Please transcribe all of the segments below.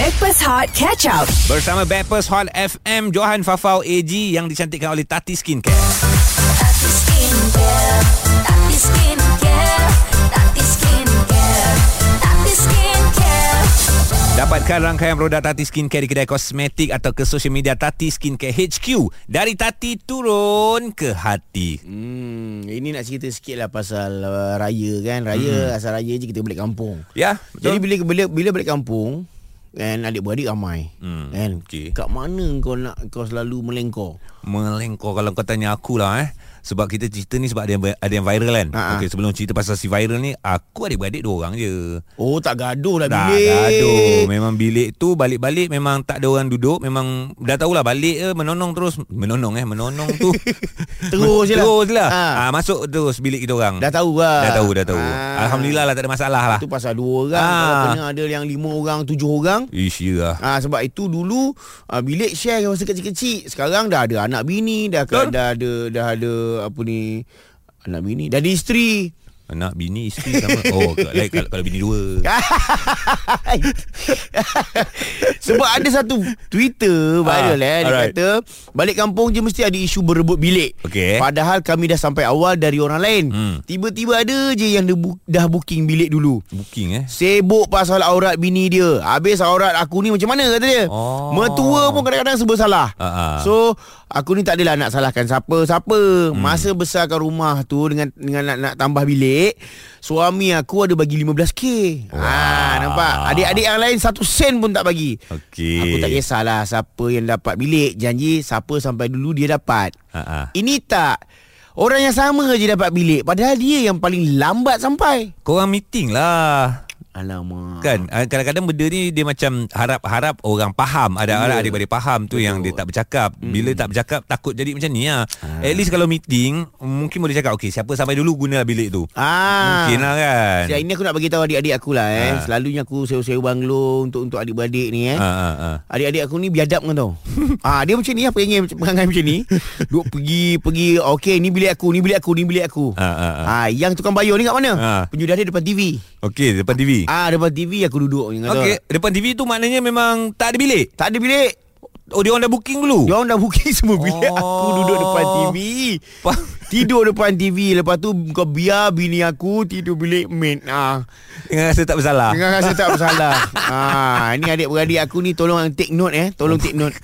Bekpes Hot Catch Up bersama Bekpes Hot FM, Johan Fafau AG yang dicantikkan oleh Tati Skincare. Tati Skincare, Tati Skincare, Tati Skincare, Tati Skincare. Dapatkan rangkaian produk Tati Skincare di kedai kosmetik atau ke social media Tati Skincare HQ. Dari Tati turun ke hati. Ini nak cerita sikit lah pasal raya kan. Raya asal raya je kita balik kampung. Ya, betul. Jadi bila balik kampung kan, adik-beradik ramai kan, okay. Kat mana kau selalu melengkor? Kalau kau tanya akulah sebab kita cerita ni sebab ada yang viral kan. Okey, sebelum cerita pasal si viral ni, aku adik-beradik 2 orang je. Oh, tak gaduh lah bilik. Tak gaduh. Memang bilik tu balik-balik memang tak ada orang duduk. Memang dah tahulah balik menonong terus. Menonong tu terus je lah. Masuk terus bilik kita orang. Dah tahu lah. Dah tahu. Alhamdulillah lah, tak ada masalah lah. Itu pasal 2 orang. Kalau kena ada yang 5 orang, 7 orang. Ish, ya. Sebab itu dulu bilik share masa kecil-kecil. Sekarang dah ada anak bini, dah ada apa ni, anak bini, dah ada isteri. Anak bini isteri sama. Oh, kalau bini 2. Sebab ada satu Twitter viral dia kata balik kampung je mesti ada isu berebut bilik. Okay. Padahal kami dah sampai awal dari orang lain. Tiba-tiba ada je yang dah booking bilik dulu. Booking sibuk pasal aurat bini dia. Habis aurat aku ni macam mana, kata dia. Oh. Mertua pun kadang-kadang serba salah. So aku ni tak adalah nak salahkan siapa-siapa. Masa besarkan rumah tu dengan nak tambah bilik, suami aku ada bagi 15k. Wow. Nampak? Adik-adik yang lain 1 sen pun tak bagi. Okay. Aku tak kisahlah siapa yang dapat bilik. Janji siapa sampai dulu dia dapat. Ini tak, orang yang sama je dapat bilik, padahal dia yang paling lambat sampai. Korang meeting lah. Alamak. Kan kadang-kadang benda ni dia macam harap orang faham. Ada adik-adik faham tu. Betul. Yang dia tak bercakap. Bila tak bercakap takut jadi macam ni lah. At least kalau meeting mungkin boleh cakap, okey, siapa sampai dulu gunalah bilik tu. Mungkin lah kan. Siap ini aku nak bagi tahu adik-adik aku lah. Selalunya aku sewa-sewa banglo untuk adik-beradik ni. Adik-adik aku ni biadab kan tau. Dia macam ni lah, perangai macam ni. Duk pergi, okey, ni bilik aku. Yang tukang bayar ni kat mana? Penjudi dia depan TV. Okey, depan TV. Depan TV aku duduk. Okey, depan TV tu maknanya memang tak ada bilik. Tak ada bilik. Oh, dia orang dah booking dulu. Dia orang dah booking semua bilik. Aku duduk depan TV. Tidur depan TV. Lepas tu kau biar bini aku tidur bilik maid. Dengan rasa tak bersalah. Ni adik-beradik aku ni, tolong take note. Tolong take note.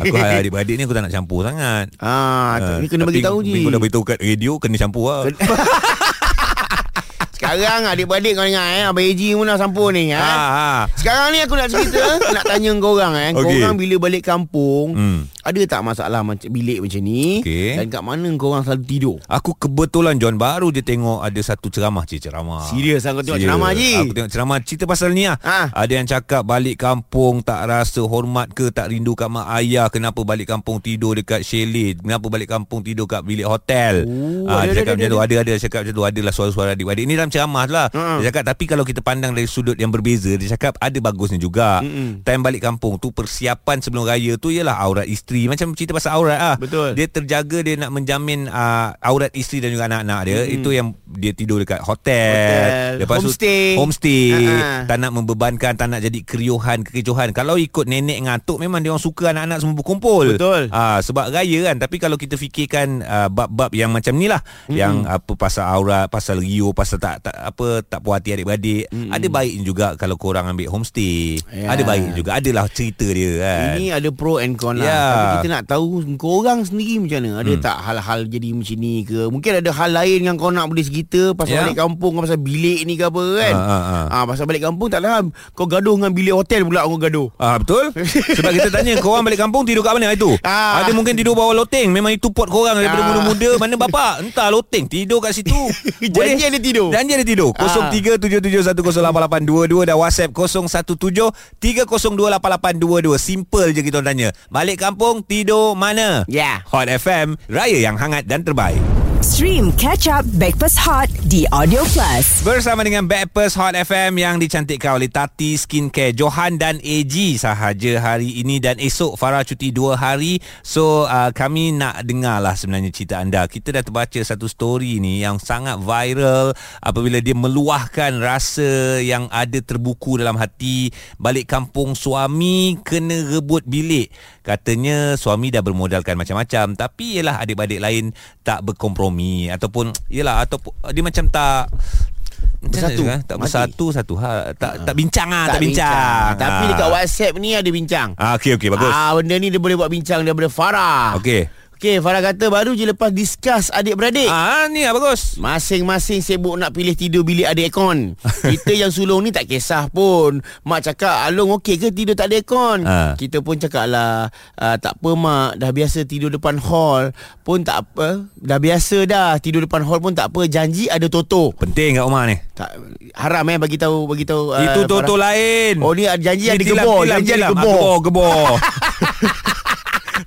Aku adik-beradik ni aku tak nak campur sangat. Ni kena bagi tahu je. Kau dah beritahu kat radio, kena campur lah. Sekarang adik-beradik kau dengar Abang Eji pun dah sampur ni. Sekarang ni aku nak cerita. Nak tanya korang okay. Korang bila balik kampung ada tak masalah bilik macam ni? Okay. Dan kat mana korang selalu tidur? Aku kebetulan Johor Baru je tengok ada satu ceramah. Serius aku tengok ceramah je. Aku tengok ceramah cerita pasal ni lah. Ada yang cakap balik kampung tak rasa hormat ke, tak rindu kat mak ayah, kenapa balik kampung tidur dekat chalet, kenapa balik kampung tidur kat bilik hotel. Dia cakap macam tu. Ada cakap macam tu. Adalah suara-suara adik-adik ni ceramah tu lah. Dia cakap tapi kalau kita pandang dari sudut yang berbeza, dia cakap ada bagusnya juga. Time balik kampung tu, persiapan sebelum raya tu ialah aurat isteri. Macam cerita pasal aurat lah. Betul. Dia terjaga, dia nak menjamin aurat isteri dan juga anak-anak dia. Itu yang dia tidur dekat hotel. Lepas homestay. Tak nak membebankan, tak nak jadi kekecohan. Kalau ikut nenek ngatuk, memang dia orang suka anak-anak semua berkumpul. Betul. Sebab raya kan. Tapi kalau kita fikirkan bab-bab yang macam ni lah, yang apa pasal aurat, pasal rio, pasal tak puas hati adik-beradik, ada baik juga kalau korang ambil homestay. Ada baik juga, adalah cerita dia kan. Ini ada pro and con lah. Tapi kita nak tahu korang sendiri macam mana. Ada tak hal-hal jadi macam ni ke? Mungkin ada hal lain yang kau nak boleh cerita pasal balik kampung, pasal bilik ni ke apa kan. Pasal balik kampung tak lah. Kau gaduh dengan bilik hotel pula kau gaduh. Betul. Sebab kita tanya korang balik kampung tidur kat mana itu. Ada mungkin tidur bawah loteng. Memang itu pot korang daripada muda-muda. Mana bapak entah loteng, tidur kat situ. Janji ada tidur. Jangan dia tidur. 0377108822 dan WhatsApp 0173028822. Simple je kita tanya. Balik kampung tidur mana? Hot FM, raya yang hangat dan terbaik. Stream catch up Bekpes Hot di Audio Plus. Bersama dengan Bekpes Hot FM yang dicantikkan oleh Tati Skincare. Johan dan AG sahaja hari ini dan esok Farah cuti 2 hari. So kami nak dengar lah sebenarnya cerita anda. Kita dah terbaca satu story ni yang sangat viral apabila dia meluahkan rasa yang ada terbuku dalam hati. Balik kampung suami kena rebut bilik. Katanya suami dah bermodalkan macam-macam, tapi ialah adik-adik lain tak berkompromi ataupun dia macam tak bincang. Tapi dekat WhatsApp ni ada bincang. Okey bagus. Benda ni dia boleh buat bincang daripada Farah. Okey, Farah kata baru je lepas discuss adik-beradik. Ni lah bagus. Masing-masing sibuk nak pilih tidur bilik ada aircon. Kita yang sulung ni tak kisah pun. Mak cakap, "Alung okey ke tidur tak ada aircon?" Kita pun cakap lah, "Tak apa mak, dah biasa tidur depan hall pun tak apa. Dah biasa dah tidur depan hall pun tak apa. Janji ada toto." Penting kat rumah ni. Tak, haram bagi tahu. Itu toto Farah lain. Oh ni janji ada gebor, janji ada gebor.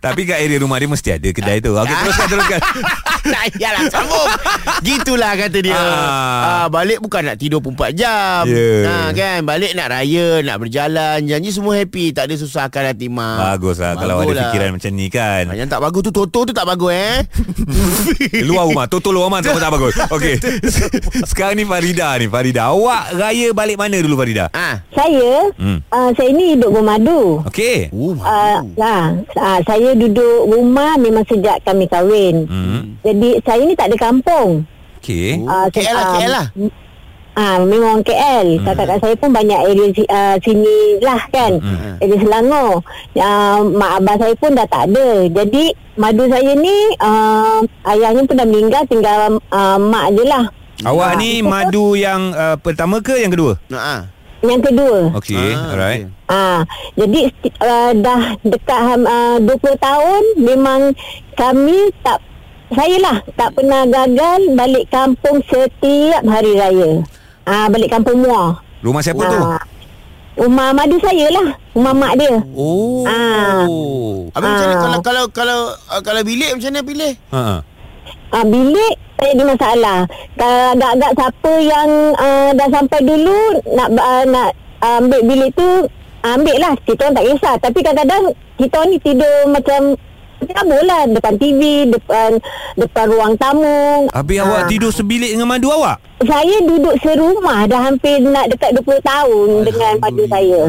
Tapi kat area rumah dia mesti ada kedai tu. Okey, teruskan. Tak payahlah sambung. Gitulah kata dia. Balik bukan nak tidur pun 4 jam. Kan? Balik nak raya, nak berjalan. Janji semua happy. Tak ada susahkan hati mak. Baguslah kalau ada fikiran macam ni kan. Yang tak bagus tu, toto tu tak bagus Luar rumah. Toto luar rumah tak bagus. Okey. Sekarang ni Farida. Awak raya balik mana dulu Farida? Saya? Saya ni duduk Gomadu. Okey. Saya duduk rumah memang sejak kami kahwin. Jadi saya ni tak ada kampung. Okey. KL lah. Memang KL. Kakak saya pun banyak area sini lah kan. Area Selangor. Mak abah saya pun dah tak ada. Jadi madu saya ni ayahnya pun dah meninggal, tinggal mak je lah. Awak ni madu yang pertama ke yang kedua? Yang kedua. Okey, alright. Jadi dah dekat 20 tahun memang tak pernah gagal balik kampung setiap hari raya. Balik kampung Muar. Rumah siapa tu? Rumah madu saya lah. Rumah mak dia. Oh. Abang macam mana kalau bilik macam mana pilih? Bilik saya ada masalah. Agak-agak siapa yang dah sampai dulu nak ambil bilik tu, ambil lah. Kita orang tak kisah. Tapi kadang-kadang kita orang ni tidur macam kabur lah. Depan TV, depan ruang tamu. Habis awak tidur sebilik dengan madu awak? Saya duduk serumah dah hampir nak dekat 20 tahun dengan madu saya.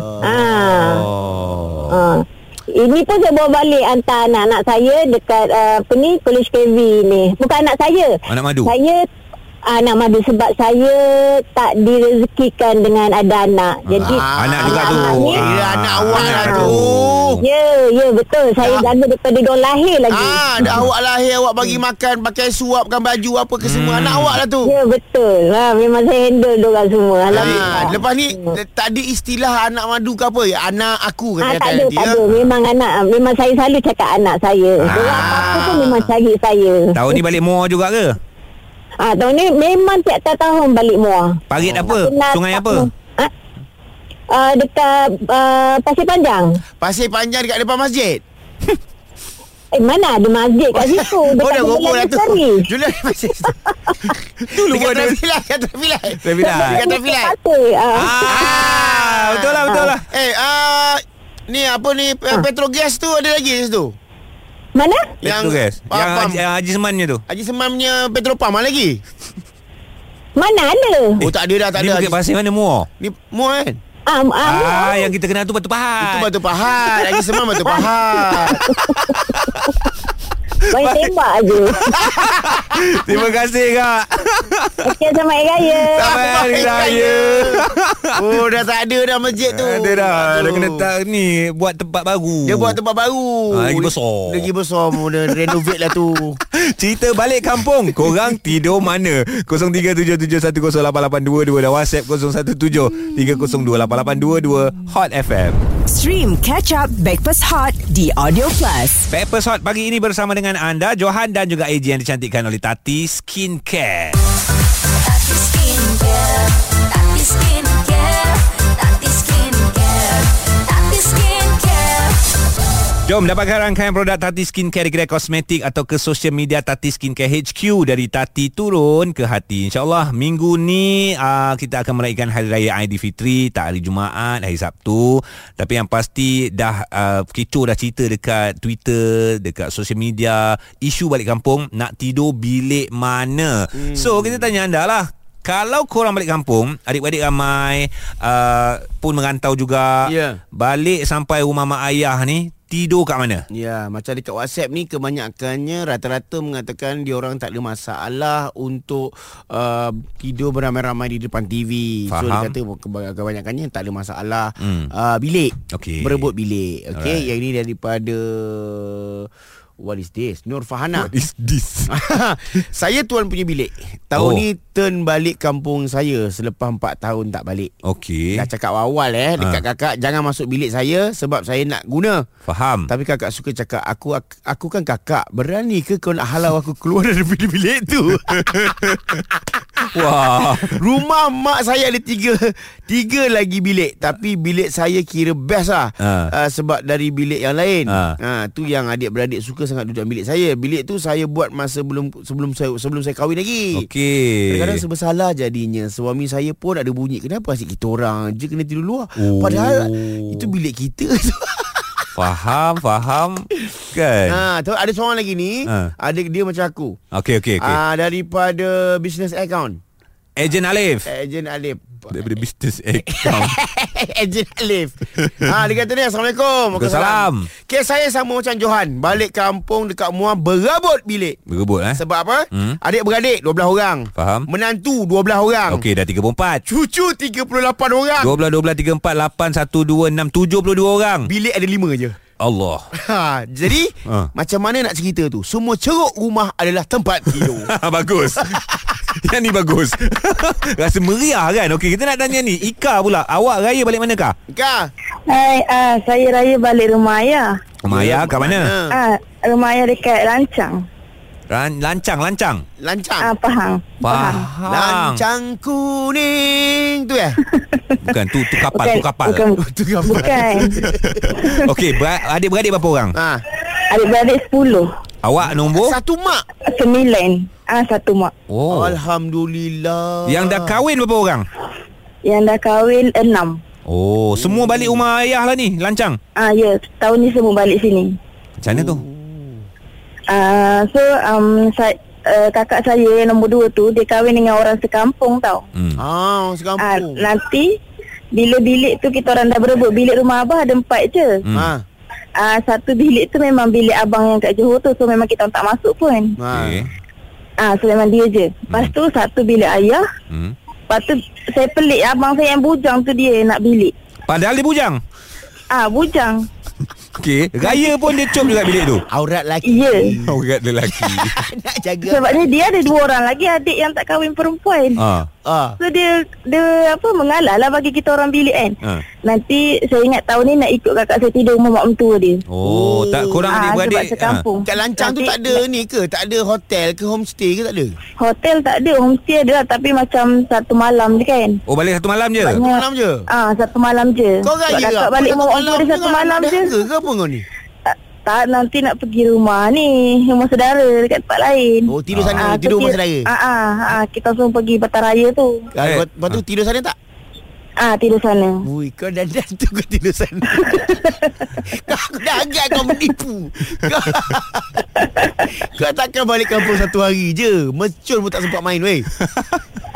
Ini pun saya bawa balik hantar anak-anak saya dekat College KV ni. Bukan anak saya. Anak madu? Saya anak madu sebab saya tak direzekikan dengan ada anak. Jadi anak juga tu. Ya, anak awak lah tu. Ya, betul. Saya jaga daripada diorang lahir lagi. Dah awak lahir, awak bagi makan, pakai suapkan baju, apa ke semua. Anak awak lah tu. Ya, betul. Memang saya handle diorang semua. Lepas ni, tak ada istilah anak madu ke apa? Anak aku ke? Tak ada. Memang anak. Memang saya selalu cakap anak saya. Diorang apa-apa pun memang cari saya. Tahun ni balik Muar juga ke? Tahun ni memang tiap tahun balik Muar. Parit apa? Sungai apa? Dekat Pasir Panjang. Pasir Panjang dekat depan masjid? Mana ada masjid kat situ? Dekat Julian Lestari. Julian masjid. Tu lupa dah Trafilai. Betul lah. Ni apa ni Petrogas tu ada lagi situ? Mana? Yang Haji Seman punya tu. Haji Seman punya Petropam ada lagi? Mana ada? Oh tak ada dah, tak ada. Ni Bukit Pasir mana Muar? Ni Muar kan? Yang kita kenal tu Batu Pahat. Itu Batu Pahat. Haji Seman Batu Pahat. Main tembak je. Terima kasih Kak. Okay, selamat hari raya. Selamat hari raya. Oh dah tak ada dah masjid tu. Ada dah. Dah kena buat tempat baru. Dia buat tempat baru. Lagi besar. Dah renovate lah tu. Cerita balik kampung. Korang tidur mana? 0377108822 dan WhatsApp 0173028822 Hot FM. Stream catch up Bekpes Hot di Audio Plus. Bekpes Hot pagi ini bersama dengan anda Johan dan juga AJ yang dicantikkan oleh Tati Skincare. Tati Skincare. Tati Skincare. Tati Skincare. Tati Skincare. Jom dapatkan rangkaian produk Tati Skincare di kedai kosmetik atau ke social media Tati Skincare HQ. Dari Tati turun ke hati. InsyaAllah minggu ni kita akan meraihkan Hari Raya Aidilfitri. Tak hari Jumaat, hari Sabtu. Tapi yang pasti dah Kecoh dah cerita dekat Twitter, dekat social media, isu balik kampung, nak tidur bilik mana. So kita tanya anda lah, kalau korang balik kampung, adik-adik ramai pun merantau juga, balik sampai rumah mak ayah ni, tidur kat mana? Ya, macam dekat WhatsApp ni, kebanyakannya rata-rata mengatakan diorang tak ada masalah untuk tidur beramai-ramai di depan TV. Faham. So dia kata kebanyakannya tak ada masalah. Bilik, berebut bilik. Yang ini daripada Nur Fahana. Saya tuan punya bilik. Tahun ni turn balik kampung saya selepas 4 tahun tak balik. Dah cakap awal dekat kakak, jangan masuk bilik saya sebab saya nak guna. Faham. Tapi kakak suka cakap, Aku kan kakak, berani ke kau nak halau aku keluar dari bilik tu? Wah. Rumah mak saya ada tiga lagi bilik, tapi bilik saya kira best lah. Sebab dari bilik yang lain, tu yang adik-beradik suka sangat duduk bilik saya. Bilik tu saya buat masa sebelum saya kahwin lagi. Kadang-kadang sebesalah jadinya. Suami saya pun ada bunyi, kenapa asyik kita orang je kena tidur luar, padahal itu bilik kita. Faham kan. Ada seorang lagi ni, ada dia macam aku. Okey. Daripada business account, Ejen Alif. Daripada business account, Ejen Alif. Dia kata ni, Assalamualaikum. Waalaikumsalam. Kes saya sama macam Johan, balik kampung dekat Muar, berebut bilik. Sebab apa? Adik-beradik 12 orang. Faham. Menantu 12 orang. Okey, dah 34. Cucu 38 orang. 12, 34, 8, 1, 2, 6, 72 orang. Bilik ada 5 je. Allah. Jadi macam mana nak cerita tu? Semua ceruk rumah adalah tempat tidur. Bagus. Yang ni bagus. Rasa meriah kan. Okey, kita nak tanya ni Ika pula, awak raya balik mana, Kak? Ika. Hai, saya raya balik rumah ayah. Rumah ayah kat mana? Rumah ayah dekat Lancang. Pahang. Lancang kuning tu ya? Bukan, tu kapal. Bukan. Okey, adik-beradik berapa orang? Adik-beradik 10. Awak nombor? Satu mak. 9. Satu mak. Oh. Alhamdulillah. Yang dah kahwin berapa orang? Yang dah kahwin 6. Oh, semua balik rumah ayah lah ni, Lancang? Ya, tahun ni semua balik sini. Macam mana tu? So kakak saya nombor 2 tu, dia kahwin dengan orang sekampung tau. Sekampung. Nanti bila bilik tu kita orang dah berebut. Bilik rumah abah ada 4 je. Satu bilik tu memang bilik abang yang kat Johor tu, so memang kita orang tak masuk pun. So memang dia je. Lepas tu satu bilik ayah. Lepas tu saya pelik, abang saya yang bujang tu dia nak bilik, padahal dia bujang. Bujang. Okey, raya pun dia cium juga bilik tu. Aurat lelaki. Aurat lelaki. Nak jaga. Sebabnya dia ada 2 orang lagi adik yang tak kahwin perempuan. So dia mengalah lah bagi kita orang bilik kan. Nanti saya ingat tahun ni nak ikut kakak saya tidur rumah mak mentua dia. Tak kurang adik-beradik. Kat Lancang tu tak ada ni ke? Tak ada hotel ke, homestay ke tak ada? Hotel tak ada, homestay ada lah, tapi macam satu malam je kan. Balik satu malam je. Satu malam je. Satu malam je. Kau raya tak? Kakak balik rumah mak mentua dia satu malam je. Tak, nanti nak pergi rumah ni, rumah saudara dekat tempat lain. Tidur sana, tidur rumah saudara. Kita semua pergi petang raya tu. Lepas tu tidur sana tak? Tidur sana. Ui, kau dandan tu kau tidur sana. Kau dah agak kau menipu. Kau takkan balik kampung satu hari je, mecul pun tak sempat main weh.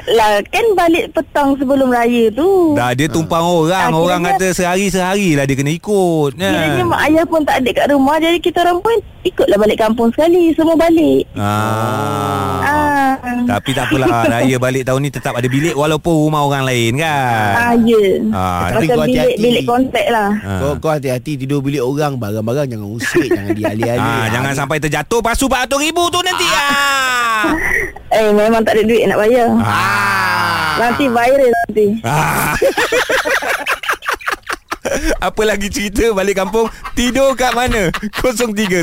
Lah kan balik petang sebelum raya tu. Dah dia tumpang orang. Orang kata sehari-sehari lah dia kena ikut. Kiranya mak ayah pun tak ada kat rumah, jadi kita orang pun ikutlah balik kampung sekali. Semua balik. Tapi tak apalah, raya balik tahun ni tetap ada bilik walaupun rumah orang lain kan. Tapi kau hati-hati, bilik kontak lah. Kau hati-hati tidur bilik orang, barang-barang jangan usik. Jangan dialih-alih. Jangan sampai terjatuh pasu RM400,000 tu nanti. Memang tak ada duit nak bayar. Nanti viral nanti. Apa lagi cerita balik kampung, tidur kat mana?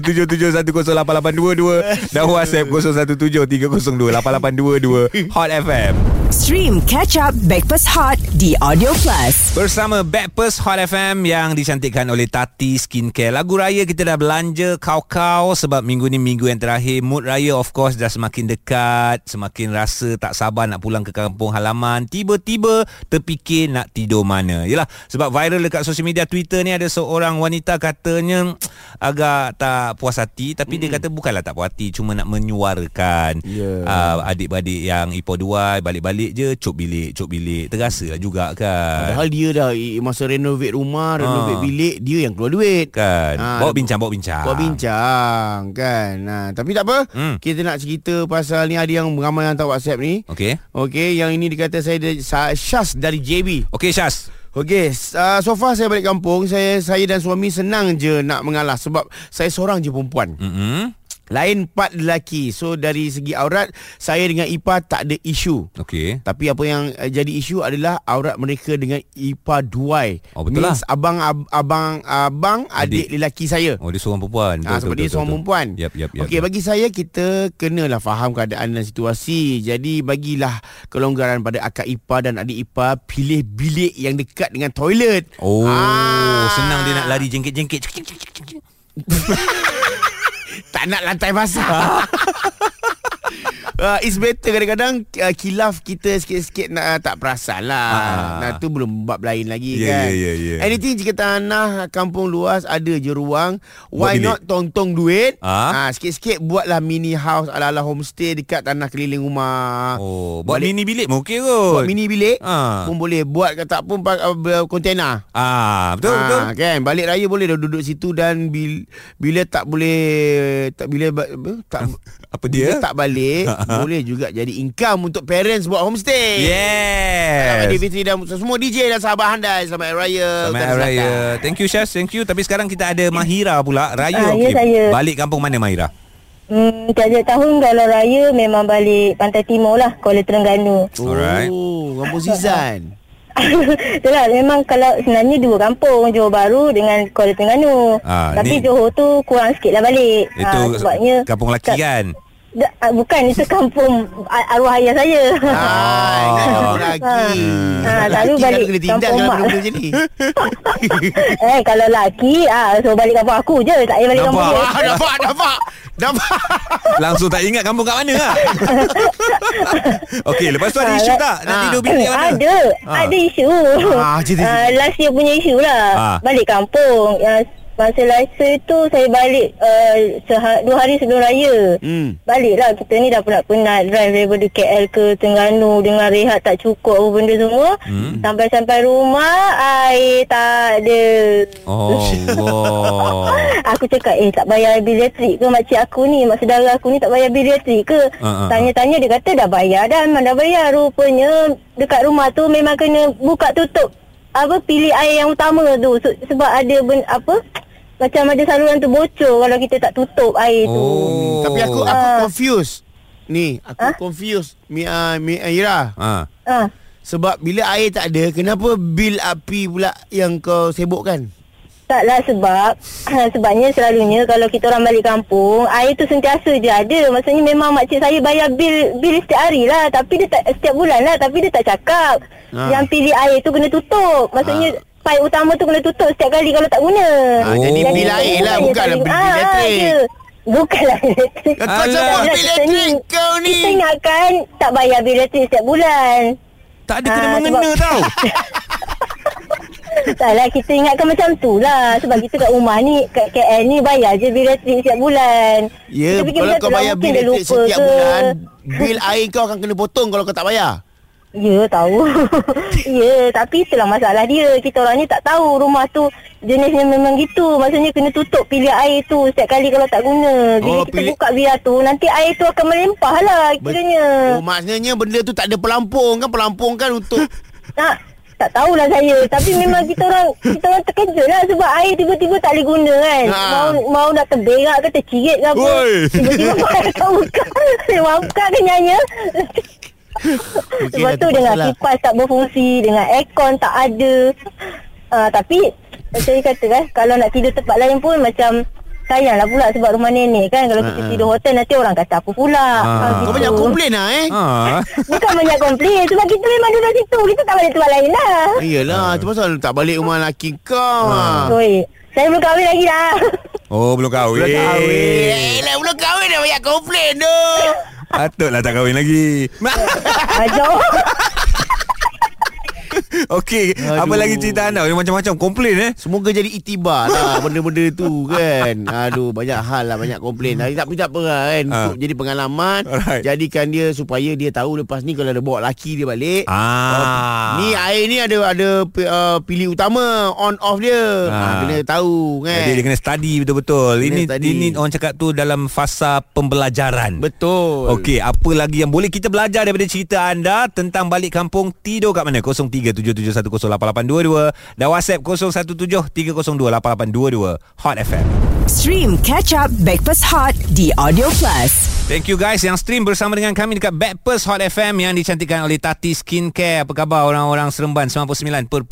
0377108822 dan WhatsApp 0173028822 Hot FM. Stream Catch Up Bekpes Hot di Audio Plus. Bersama Bekpes Hot FM yang dicantikkan oleh Tati Skincare. Lagu raya kita dah belanja kau-kau sebab minggu ni minggu yang terakhir. Mood raya of course dah semakin dekat, semakin rasa tak sabar nak pulang ke kampung halaman. Tiba-tiba terfikir nak tidur mana. Yelah, sebab viral dekat sosial media Twitter ni ada seorang wanita katanya agak tak puas hati. Tapi dia kata bukanlah tak puas hati, cuma nak menyuarakan adik-adik yang ipar duai balik-balik je cop bilik terasa lah juga kan. Padahal dia dah masa renovate rumah, renovate bilik, dia yang keluar duit kan. Bawa bincang kan. Tapi tak apa, kita nak cerita pasal ni. Ada yang ramai hantar WhatsApp ni. Okey, yang ini dikata saya Syaz dari JB. Okey Syaz. Okey, so far saya balik kampung, saya dan suami senang je nak mengalah sebab saya seorang je perempuan. Lain part lelaki. So dari segi aurat, saya dengan Ipa tak ada isu. Okey. Tapi apa yang jadi isu adalah aurat mereka dengan Ipa duai. Oh betul lah. Means abang adik lelaki saya. Oh dia seorang perempuan. Dia seorang perempuan. Yep. Okey, bagi saya kita kenalah faham keadaan dan situasi. Jadi bagilah kelonggaran pada akak Ipa dan adik Ipa pilih bilik yang dekat dengan toilet. Oh, senang dia nak lari jengkit-jengkit. Tak nak lantai basah. It's better kadang-kadang kilaf kita sikit-sikit tak perasan lah. Itu belum bab lain lagi kan. Anything jika tanah kampung luas ada je ruang, why not tong-tong duit. Sikit-sikit buatlah mini house ala-ala homestay dekat tanah keliling rumah. Buat mini bilik pun okey kot. Buat mini bilik pun boleh. Buat ke tak pun kontainer. Betul kan. Balik raya boleh dah duduk situ. Dan bila tak boleh apa dia tak balik, boleh juga jadi income untuk parents buat homestay. Yes. Abang Fitri dan semua DJ dan sahabat handai, selamat raya. Selamat raya. Thank you Syaz, thank you. Tapi sekarang kita ada Mahira pula. Raya okay. Balik kampung mana Mahira? Tiap tahun kalau raya memang balik pantai timur lah, Kuala Terengganu. Alright. Kampung Zizan. Itulah, memang kalau sebenarnya dua kampung, Johor Baru dengan Kuala Terengganu. Tapi Johor tu kurang sikit lah balik. Itu sebabnya kampung lelaki kan? Bukan, itu kampung arwah ayah saya. Lelaki. Lalu balik kampung mak. Kalau lelaki, so balik kampung aku je, tak payah balik kampung dia. Nampak. Langsung tak ingat kampung kat mana lah. Okey, lepas tu ada isu tak? Nak tidur bilik mana? Ada isu. Last year punya isu lah. Balik kampung. Masa lasa tu saya balik 2 hari sebelum raya. Balik lah, kita ni dah penat-penat drive daripada KL ke Terengganu dengan rehat tak cukup apa benda semua. Sampai rumah air tak ada. Wow. Aku cakap tak bayar bil elektrik ke makcik aku ni, mak saudara aku ni tak bayar bil elektrik ke? Tanya-tanya dia kata dah bayar dah, memang dah bayar. Rupanya dekat rumah tu memang kena buka tutup pilih air yang utama tu sebab ada macam ada saluran tu bocor kalau kita tak tutup air tu. Tapi aku confused. Ni, aku confused Mira. Sebab bila air tak ada, kenapa bil api pula yang kau sibukkan? Taklah, sebabnya selalunya kalau kita orang balik kampung, air tu sentiasa je ada. Maksudnya memang makcik saya bayar bil setiap hari lah, tapi dia tak setiap bulan lah, tapi dia tak cakap. Yang pilih air tu kena tutup. Maksudnya paip utama tu kena tutup setiap kali kalau tak guna. Jadi bil air lah, bukanlah bil elektrik. Bukanlah bil elektrik. Kau cakap bil elektrik kau ni. Kita ingatkan tak bayar bil elektrik setiap bulan. Tak ada kena mengena tau. Taklah, kita ingatkan macam tu lah. Sebab kita kat rumah ni, kat KL ni, bayar je bil elektrik setiap bulan. Ya, kalau kau bayar bil elektrik setiap bulan, bil air kau akan kena potong kalau kau tak bayar. Ya, tahu. Ya, tapi itulah masalah dia. Kita orang ni tak tahu rumah tu jenisnya memang gitu. Maksudnya kena tutup pilih air tu setiap kali kalau tak guna. Bila kita buka biar tu, nanti air tu akan melempah lah kiranya. Maksudnya benda tu tak ada pelampung kan? Pelampung kan untuk... Tak tahulah saya. Tapi memang kita orang terkejut lah sebab air tiba-tiba tak boleh guna kan. Mau nak terberak ke tercirit ke apa, tiba-tiba buka kenyanya. Sebab tu dengan kipas tak berfungsi, dengan aircon tak ada. Tapi saya kata kan, kalau nak tidur tempat lain pun macam sayanglah pula sebab rumah nenek kan. Kalau kita tidur hotel nanti orang kata apa pula. Kau banyak komplain lah Bukan banyak komplain, sebab kita memang duduk situ. Kita tak balik tempat lain lah. Yelah, tu pasal tak balik rumah laki kau. Saya belum kahwin lagi dah. Oh, belum kahwin. Belum kahwin dah banyak komplain tu. Patutlah tak kahwin lagi. Jauh. Okey, apa lagi cerita anda? Macam-macam komplain Semoga jadi iktibar lah benda-benda tu kan. Aduh, banyak hal lah, banyak komplain. Tak apa lah kan. Jadi pengalaman. Jadikan dia supaya dia tahu lepas ni kalau ada bawa laki dia balik. Ni air ni ada pilih utama on off dia. Kena tahu kan. Jadi dia kena study betul-betul. Ini orang cakap tu dalam fasa pembelajaran. Betul. Okey, apa lagi yang boleh kita belajar daripada cerita anda tentang balik kampung tidur kat mana? 0377108822 dan WhatsApp 0173028822. Hot FM. Stream catch up Bekpes Hot di Audio Plus. Thank you guys yang stream bersama dengan kami dekat Bekpes Hot FM yang dicantikkan oleh Tati Skincare. Apa khabar orang-orang Seremban 99.5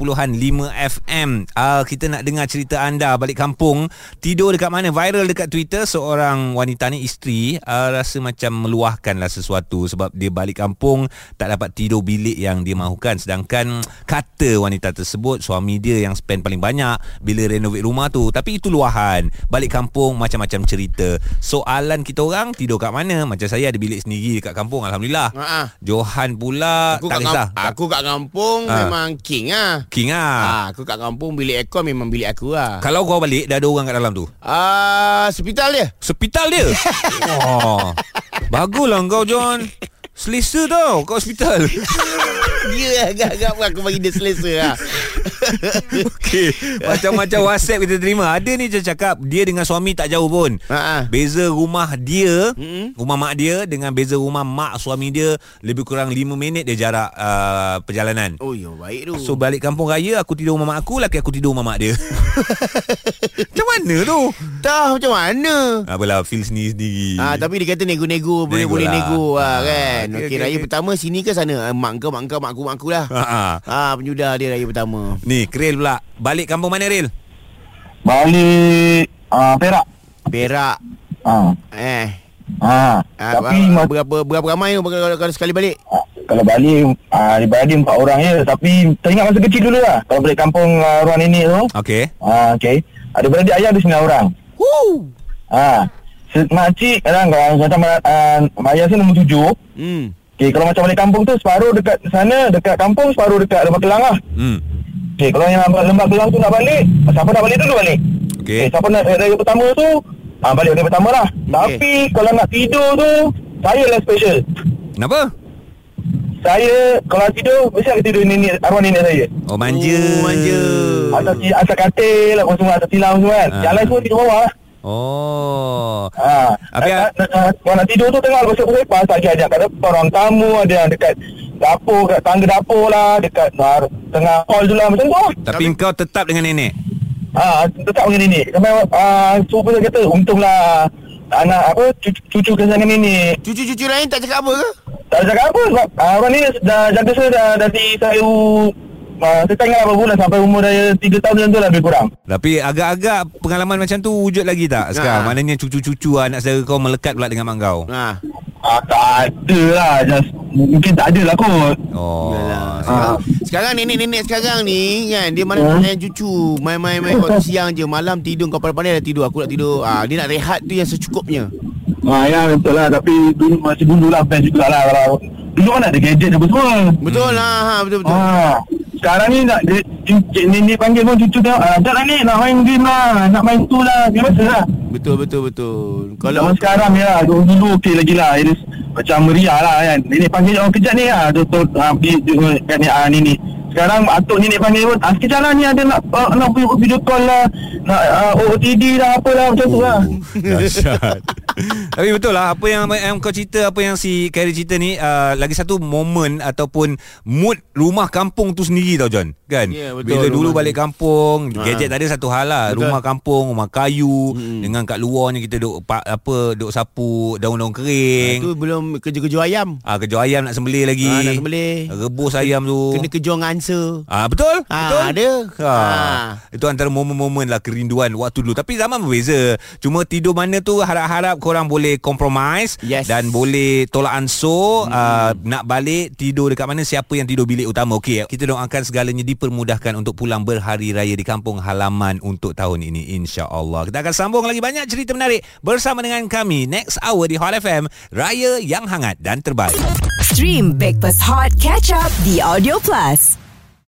FM? Kita nak dengar cerita anda balik kampung tidur dekat mana. Viral dekat Twitter, seorang wanita ni, isteri, rasa macam meluahkanlah sesuatu sebab dia balik kampung tak dapat tidur bilik yang dia mahukan. Sedangkan kata wanita tersebut, suami dia yang spend paling banyak bila renovate rumah tu. Tapi itu luahan. Balik kampung macam-macam cerita. Soalan kita orang, tidur kat mana? Macam saya ada bilik sendiri dekat kampung, alhamdulillah. Johan pula tak kisah. Aku kat kampung memang king lah. Aku kat kampung bilik aircon memang bilik aku lah. Kalau kau balik dah ada orang kat dalam tu. Sepital dia. Wah. Baguslah kau John. Selesa tau kau hospital. Dia agak-agak aku bagi dia selesa lah. Okey, macam-macam WhatsApp kita terima. Ada ni cakap dia dengan suami tak jauh pun. Beza rumah dia, rumah mak dia dengan beza rumah mak suami dia lebih kurang 5 minit dia jarak perjalanan. Oh ya, baik tu. So balik kampung raya aku tidur rumah mak aku, laki aku tidur rumah mak dia. Macam mana tu? Apalah, feel sendiri-sendiri. Tapi dia kata nego-nego, boleh-boleh nego lah kan. Okey, raya pertama sini ke sana? Mak aku lah. Penyudah dia raya pertama. Ni, Kril pula. Balik kampung mana, Kril? Balik Perak. Tapi berapa ramai tu kalau sekali balik? Kalau balik daripada 4 orang je. Tapi teringat masa kecil dulu lah. Kalau balik kampung ruang nenek tu. Okey. Daripada dia ayah ada 9 orang. Makcik macam ayah saya nombor 7. Okay, kalau macam balik kampung tu separuh dekat sana, dekat kampung, separuh dekat Lembah Klang lah. Okay, kalau yang Lembah Klang tu nak balik, siapa nak balik dulu balik. Okay, siapa nak raya pertama tu balik raya pertama lah. Tapi kalau nak tidur tu, saya lah special. Kenapa? Saya kalau tidur, mesti akan tidur arwah nenek saya. Oh, manja. Atas katil lah, atas tilam semua kan. Yang lain semua tidur bawah. Kalau nak tidur tu tengah lepas-lepas tak ajak kat orang tamu. Ada yang dekat dapur, kat tangga dapur lah, dekat tengah hall tu lah, macam tu lah. Tapi kau tetap dengan nenek? Tetap dengan nenek. Cucu saya kata untunglah anak apa cucu kesayangan nenek. Cucu-cucu lain tak cakap apa ke? Tak cakap apa sebab orang ni dah jaga saya dah dari saya. Saya tak ingat berapa bulan sampai umur saya 3 tahun macam tu lah lebih kurang. Tapi agak-agak pengalaman macam tu wujud lagi tak sekarang? Maknanya cucu-cucu anak saudara kau melekat pula dengan mak kau? Tak ada lah. Mungkin tak ada lah kot. Sekarang nenek-nenek sekarang ni kan, dia malam nak layan cucu. Main-main waktu siang je. Malam tidur kau pandai-pandai dah tidur. Aku nak tidur. Dia nak rehat tu yang secukupnya. Ya betul lah. Tapi dulu masih dulu lah. Bukan juga lah kalau dulu mana ada gadget apa semua. Betul lah. Betul-betul. Sekarang ni nak cik nenek panggil pun cucu dah. Sekejap lah ni, nak main game lah, nak main tu lah, dia masa lah. Betul. Kalau sekarang ni lah, dulu okey lagi lah, macam meriah lah kan. Nenek panggil orang kejap ni lah, nenek. Sekarang atuk nenek panggil pun, sekejap lah ni ada nak video call lah, nak OOTD lah, apalah macam tu lah. Dahsyat. Tapi betul lah, apa yang kau cerita, apa yang si Carrie cerita ni, lagi satu moment ataupun mood rumah kampung tu sendiri tau John kan. Yeah, betul. Bila dulu balik kampung, gadget tak ada, satu hal lah. Betul. Rumah kampung, rumah kayu, dengan kat luarnya kita duk apa, duk sapu daun-daun kering. Itu belum keju-keju ayam. Keju ayam nak sembelih lagi. Nak sembelih. Rebus ayam tu. Kena keju angsa. Betul? Betul. Ada. Itu antara momen-momen lah kerinduan waktu dulu. Tapi zaman berbeza. Cuma tidur mana tu harap-harap korang boleh compromise, yes, dan boleh tolak ansur. Nak balik tidur dekat mana, siapa yang tidur bilik utama. Okey, kita doakan segalanya dipermudahkan untuk pulang berhari raya di kampung halaman untuk tahun ini, insya-Allah. Kita akan sambung lagi banyak cerita menarik bersama dengan kami next hour di Hot FM, raya yang hangat dan terbaik. Stream Bekpes Hot Catch Up di Audio Plus.